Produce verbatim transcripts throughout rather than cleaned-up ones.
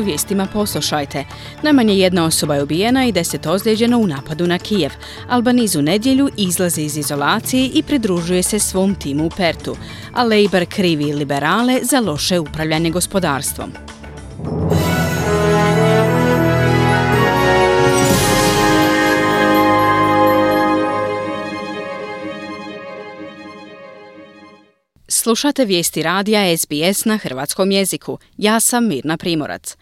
U vijestima poslušajte. Najmanje jedna osoba je ubijena i deset ozlijeđeno u napadu na Kijev. Albaniz u nedjelju izlazi iz izolacije i pridružuje se svom timu u Pertu, a Labour krivi liberale za loše upravljanje gospodarstvom. Slušate vijesti radija S B S na hrvatskom jeziku. Ja sam Mirna Primorac.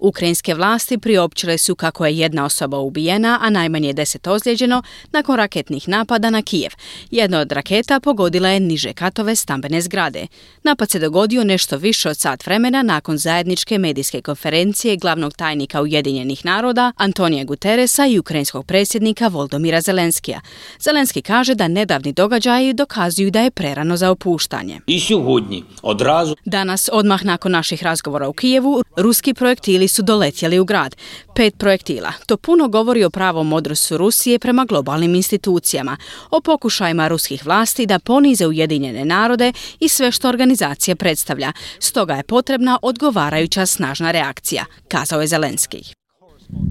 Ukrajinske vlasti priopćile su kako je jedna osoba ubijena, a najmanje deset ozlijeđeno nakon raketnih napada na Kijev. Jedna od raketa pogodila je niže katove stambene zgrade. Napad se dogodio nešto više od sat vremena nakon zajedničke medijske konferencije glavnog tajnika Ujedinjenih naroda Antonija Guterresa i ukrajinskog predsjednika Volodimira Zelenskija. Zelenski kaže da nedavni događaji dokazuju da je prerano za opuštanje. I sugodnji, odrazu. Danas, odmah nakon naših razgovora u Kijevu, ruski projektili su doletjeli u grad. Pet projektila. To puno govori o pravom odnosu Rusije prema globalnim institucijama, o pokušajima ruskih vlasti da ponize Ujedinjene narode i sve što organizacija predstavlja. Stoga je potrebna odgovarajuća snažna reakcija, kazao je Zelenski.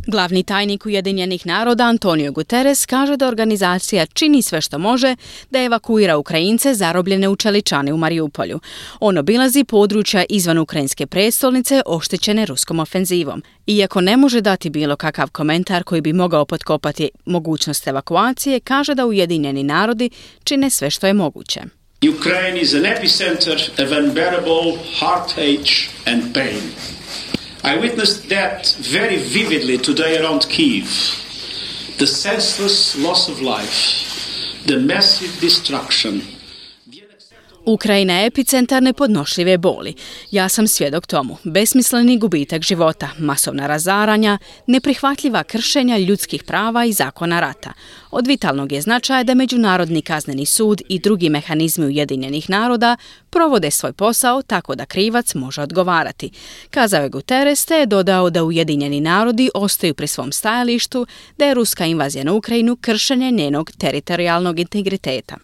Glavni tajnik Ujedinjenih naroda Antónij Guterres kaže da organizacija čini sve što može da evakuira Ukrajince zarobljene u Čeličani u Mariupolju. On obilazi područja izvan ukrajinske prestolnice oštećene ruskom ofenzivom. Iako ne može dati bilo kakav komentar koji bi mogao potkopati mogućnost evakuacije, kaže da Ujedinjeni narodi čine sve što je moguće. Ukraine is an epicenter of unbearable heartache and pain. I witnessed that very vividly today around Kyiv. The senseless loss of life, the massive destruction. Ukrajina je epicentar nepodnošljive boli. Ja sam svjedok tomu. Besmisleni gubitak života, masovna razaranja, neprihvatljiva kršenja ljudskih prava i zakona rata. Od vitalnog je značaja da Međunarodni kazneni sud i drugi mehanizmi Ujedinjenih naroda provode svoj posao tako da krivac može odgovarati. Kazao je Guterres te je dodao da Ujedinjeni narodi ostaju pri svom stajalištu da je ruska invazija na Ukrajinu kršenje njenog teritorijalnog integriteta.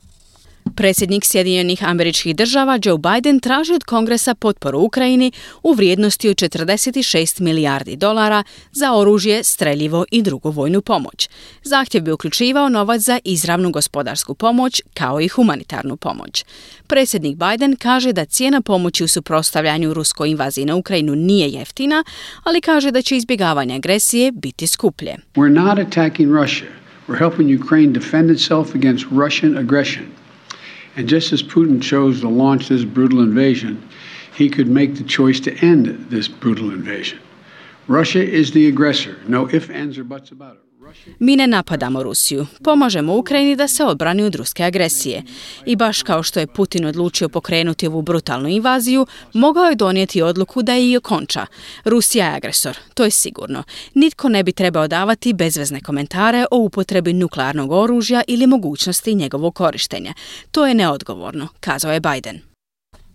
Predsjednik Sjedinjenih Američkih Država Joe Biden traži od Kongresa potporu Ukrajini u vrijednosti od četrdeset šest milijardi dolara za oružje, streljivo i drugu vojnu pomoć. Zahtjev bi uključivao novac za izravnu gospodarsku pomoć kao i humanitarnu pomoć. Predsjednik Biden kaže da cijena pomoći u suprotstavljanju ruskoj invaziji na Ukrajinu nije jeftina, ali kaže da će izbjegavanje agresije biti skuplje. We're not attacking Russia. We're helping Ukraine defend itself against Russian aggression. And just as Putin chose to launch this brutal invasion, he could make the choice to end this brutal invasion. Russia is the aggressor. No ifs, ands or buts about it. Mi ne napadamo Rusiju. Pomažemo Ukrajini da se obrani od ruske agresije. I baš kao što je Putin odlučio pokrenuti ovu brutalnu invaziju, mogao je donijeti odluku da je i okonča. Rusija je agresor, to je sigurno. Nitko ne bi trebao davati bezvezne komentare o upotrebi nuklearnog oružja ili mogućnosti njegovog korištenja. To je neodgovorno, kazao je Biden.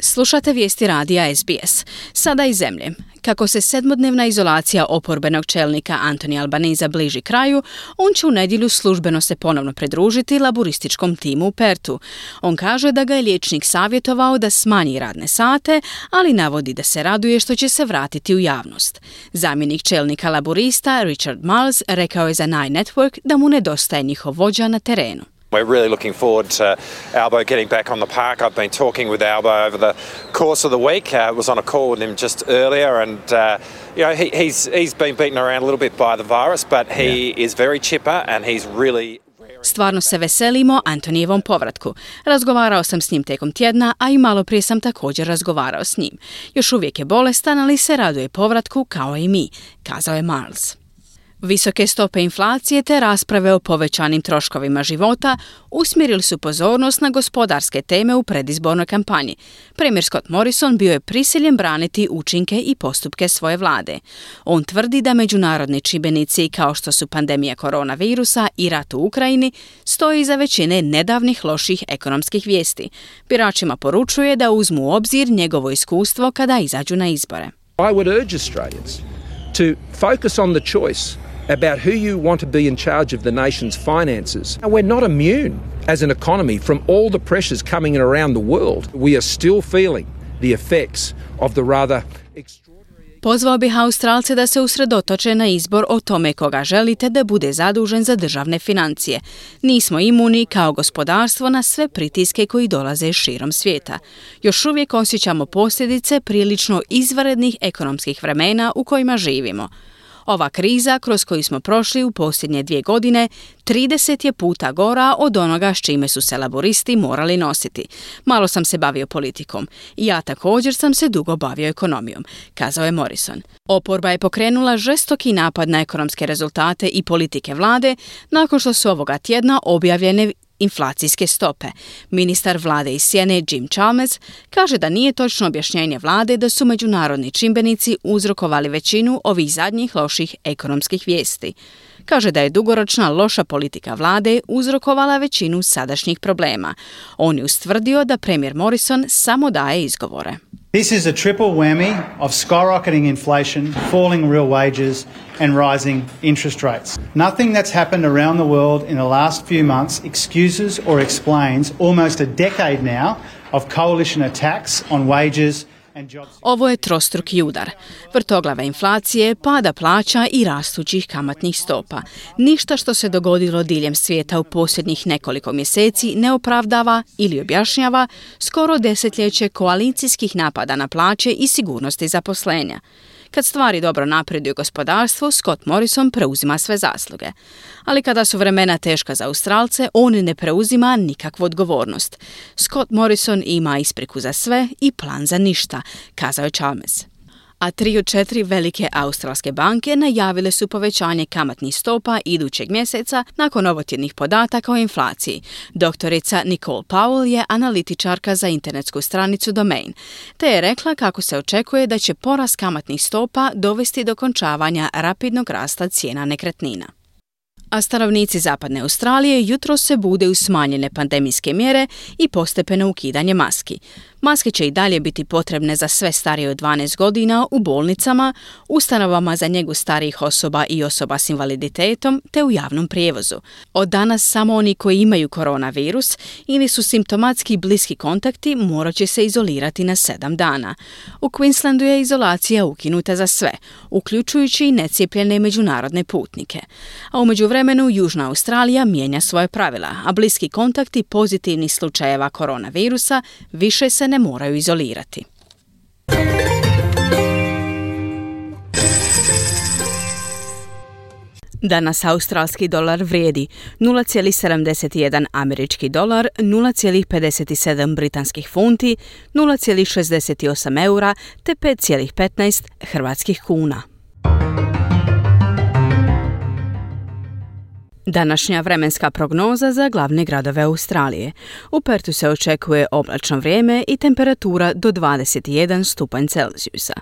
Slušate vijesti radija S B S. Sada iz zemlje. Kako se sedmodnevna izolacija oporbenog čelnika Anthonyja Albaniza bliži kraju, on će u nedjelju službeno se ponovno pridružiti laburističkom timu u Pertu. On kaže da ga je liječnik savjetovao da smanji radne sate, ali navodi da se raduje što će se vratiti u javnost. Zamjenik čelnika laburista Richard Marles rekao je za Nine Network da mu nedostaje njihov vođa na terenu. We're really looking forward to Albo getting back on the park. I've been talking with Albo over the course of the week. I was on a call with him just earlier and uh, you know he, he's he's been beaten around a little bit by the virus but he yeah. is very chipper and he's really. Stvarno se veselimo Antonijevom povratku. Razgovarao sam s njim tijekom tjedna, a i malo prije sam također razgovarao s njim. Još uvijek je bolestan, ali se raduje povratku kao i mi, kazao je Marles. Visoke stope inflacije te rasprave o povećanim troškovima života usmjerili su pozornost na gospodarske teme u predizbornoj kampanji. Premijer Scott Morrison bio je prisiljen braniti učinke i postupke svoje vlade. On tvrdi da međunarodni čimbenici kao što su pandemija koronavirusa i rat u Ukrajini stoji iza većine nedavnih loših ekonomskih vijesti. Biračima poručuje da uzmu u obzir njegovo iskustvo kada izađu na izbore. I would urge Australians to focus on the choice about who you want to be in charge of the nation's finances. We're not immune as an economy from all the pressures coming in around the world. We are still feeling the effects of the rather extraordinary... Pozvao bih Australce da se usredotoče na izbor o tome koga želite da bude zadužen za državne financije. Nismo imuni kao gospodarstvo na sve pritiske koji dolaze širom svijeta. Još uvijek osjećamo posljedice prilično izvanrednih ekonomskih vremena u kojima živimo. Ova kriza kroz koju smo prošli u posljednje dvije godine trideset je puta gora od onoga s čime su se laboristi morali nositi. Malo sam se bavio politikom. Ja također sam se dugo bavio ekonomijom, kazao je Morrison. Oporba je pokrenula žestoki napad na ekonomske rezultate i politike vlade nakon što su ovoga tjedna objavljene inflacijske stope. Ministar vlade iz Sjene Jim Chalmers kaže da nije točno objašnjenje vlade da su međunarodni čimbenici uzrokovali većinu ovih zadnjih loših ekonomskih vijesti. Kaže da je dugoročna loša politika vlade uzrokovala većinu sadašnjih problema. On je ustvrdio da premijer Morrison samo daje izgovore. This is a triple whammy of skyrocketing inflation, falling real wages and rising interest rates. Nothing that's happened around the world in the last few months excuses or explains almost a decade now of coalition attacks on wages. Ovo je trostruki udar. Vrtoglave inflacije, pada plaća i rastućih kamatnih stopa. Ništa što se dogodilo diljem svijeta u posljednjih nekoliko mjeseci ne opravdava ili objašnjava skoro desetljeće koalicijskih napada na plaće i sigurnosti zaposlenja. Kad stvari dobro napreduju gospodarstvo, Scott Morrison preuzima sve zasluge. Ali kada su vremena teška za Australce, on ne preuzima nikakvu odgovornost. Scott Morrison ima ispriku za sve i plan za ništa, kazao je Chalmers. A tri od četiri velike australske banke najavile su povećanje kamatnih stopa idućeg mjeseca nakon ovotjednih podataka o inflaciji. Doktorica Nicole Powell je analitičarka za internetsku stranicu Domain, te je rekla kako se očekuje da će porast kamatnih stopa dovesti do končavanja rapidnog rasta cijena nekretnina. A stanovnici Zapadne Australije jutros se bude uz smanjene pandemijske mjere i postepeno ukidanje maski. Maske će i dalje biti potrebne za sve starije od dvanaest godina u bolnicama, ustanovama za njegu starijih osoba i osoba s invaliditetom te u javnom prijevozu. Od danas samo oni koji imaju koronavirus ili su simptomatski bliski kontakti morat će se izolirati na sedam dana. U Queenslandu je izolacija ukinuta za sve, uključujući i necijepljene međunarodne putnike. A u međuvremenu Južna Australija mijenja svoje pravila, a bliski kontakti pozitivnih slučajeva koronavirusa više se ne moraju izolirati. Danas australski dolar vrijedi nula zarez sedamdeset jedan američki dolar, nula zarez pedeset sedam britanskih funti, nula zarez šezdeset osam eura te pet zarez petnaest hrvatskih kuna. Današnja vremenska prognoza za glavne gradove Australije. U Pertu se očekuje oblačno vrijeme i temperatura do dvadeset jedan stupanj Celzijusa.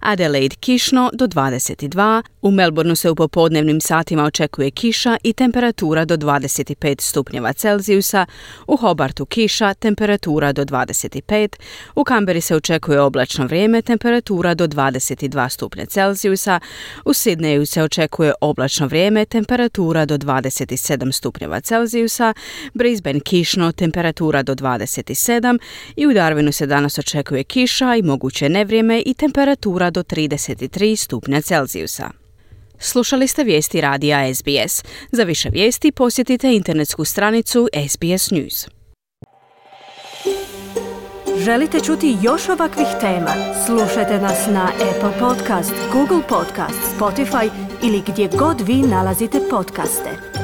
Adelaide kišno do dvadeset dva, u Melbourneu se u popodnevnim satima očekuje kiša i temperatura do dvadeset pet stupnjeva Celzijusa, u Hobartu kiša, temperatura do dvadeset pet, u Canberri se očekuje oblačno vrijeme, temperatura do dvadeset dva stupnja Celzijusa, u Sydneyu se očekuje oblačno vrijeme, temperatura do dvadeset sedam stupnjeva Celzijusa, Brisbane kišno, temperatura do dvadeset sedam i u Darwinu se danas očekuje kiša i moguće nevrijeme i temperatura do trideset tri stupnja Celzijusa. Slušali ste vijesti radija S B S. Za više vijesti posjetite internetsku stranicu S B S News. Želite čuti još ovakvih tema? Slušajte nas na Apple Podcast, Google Podcast, Spotify ili gdje god vi nalazite podcaste.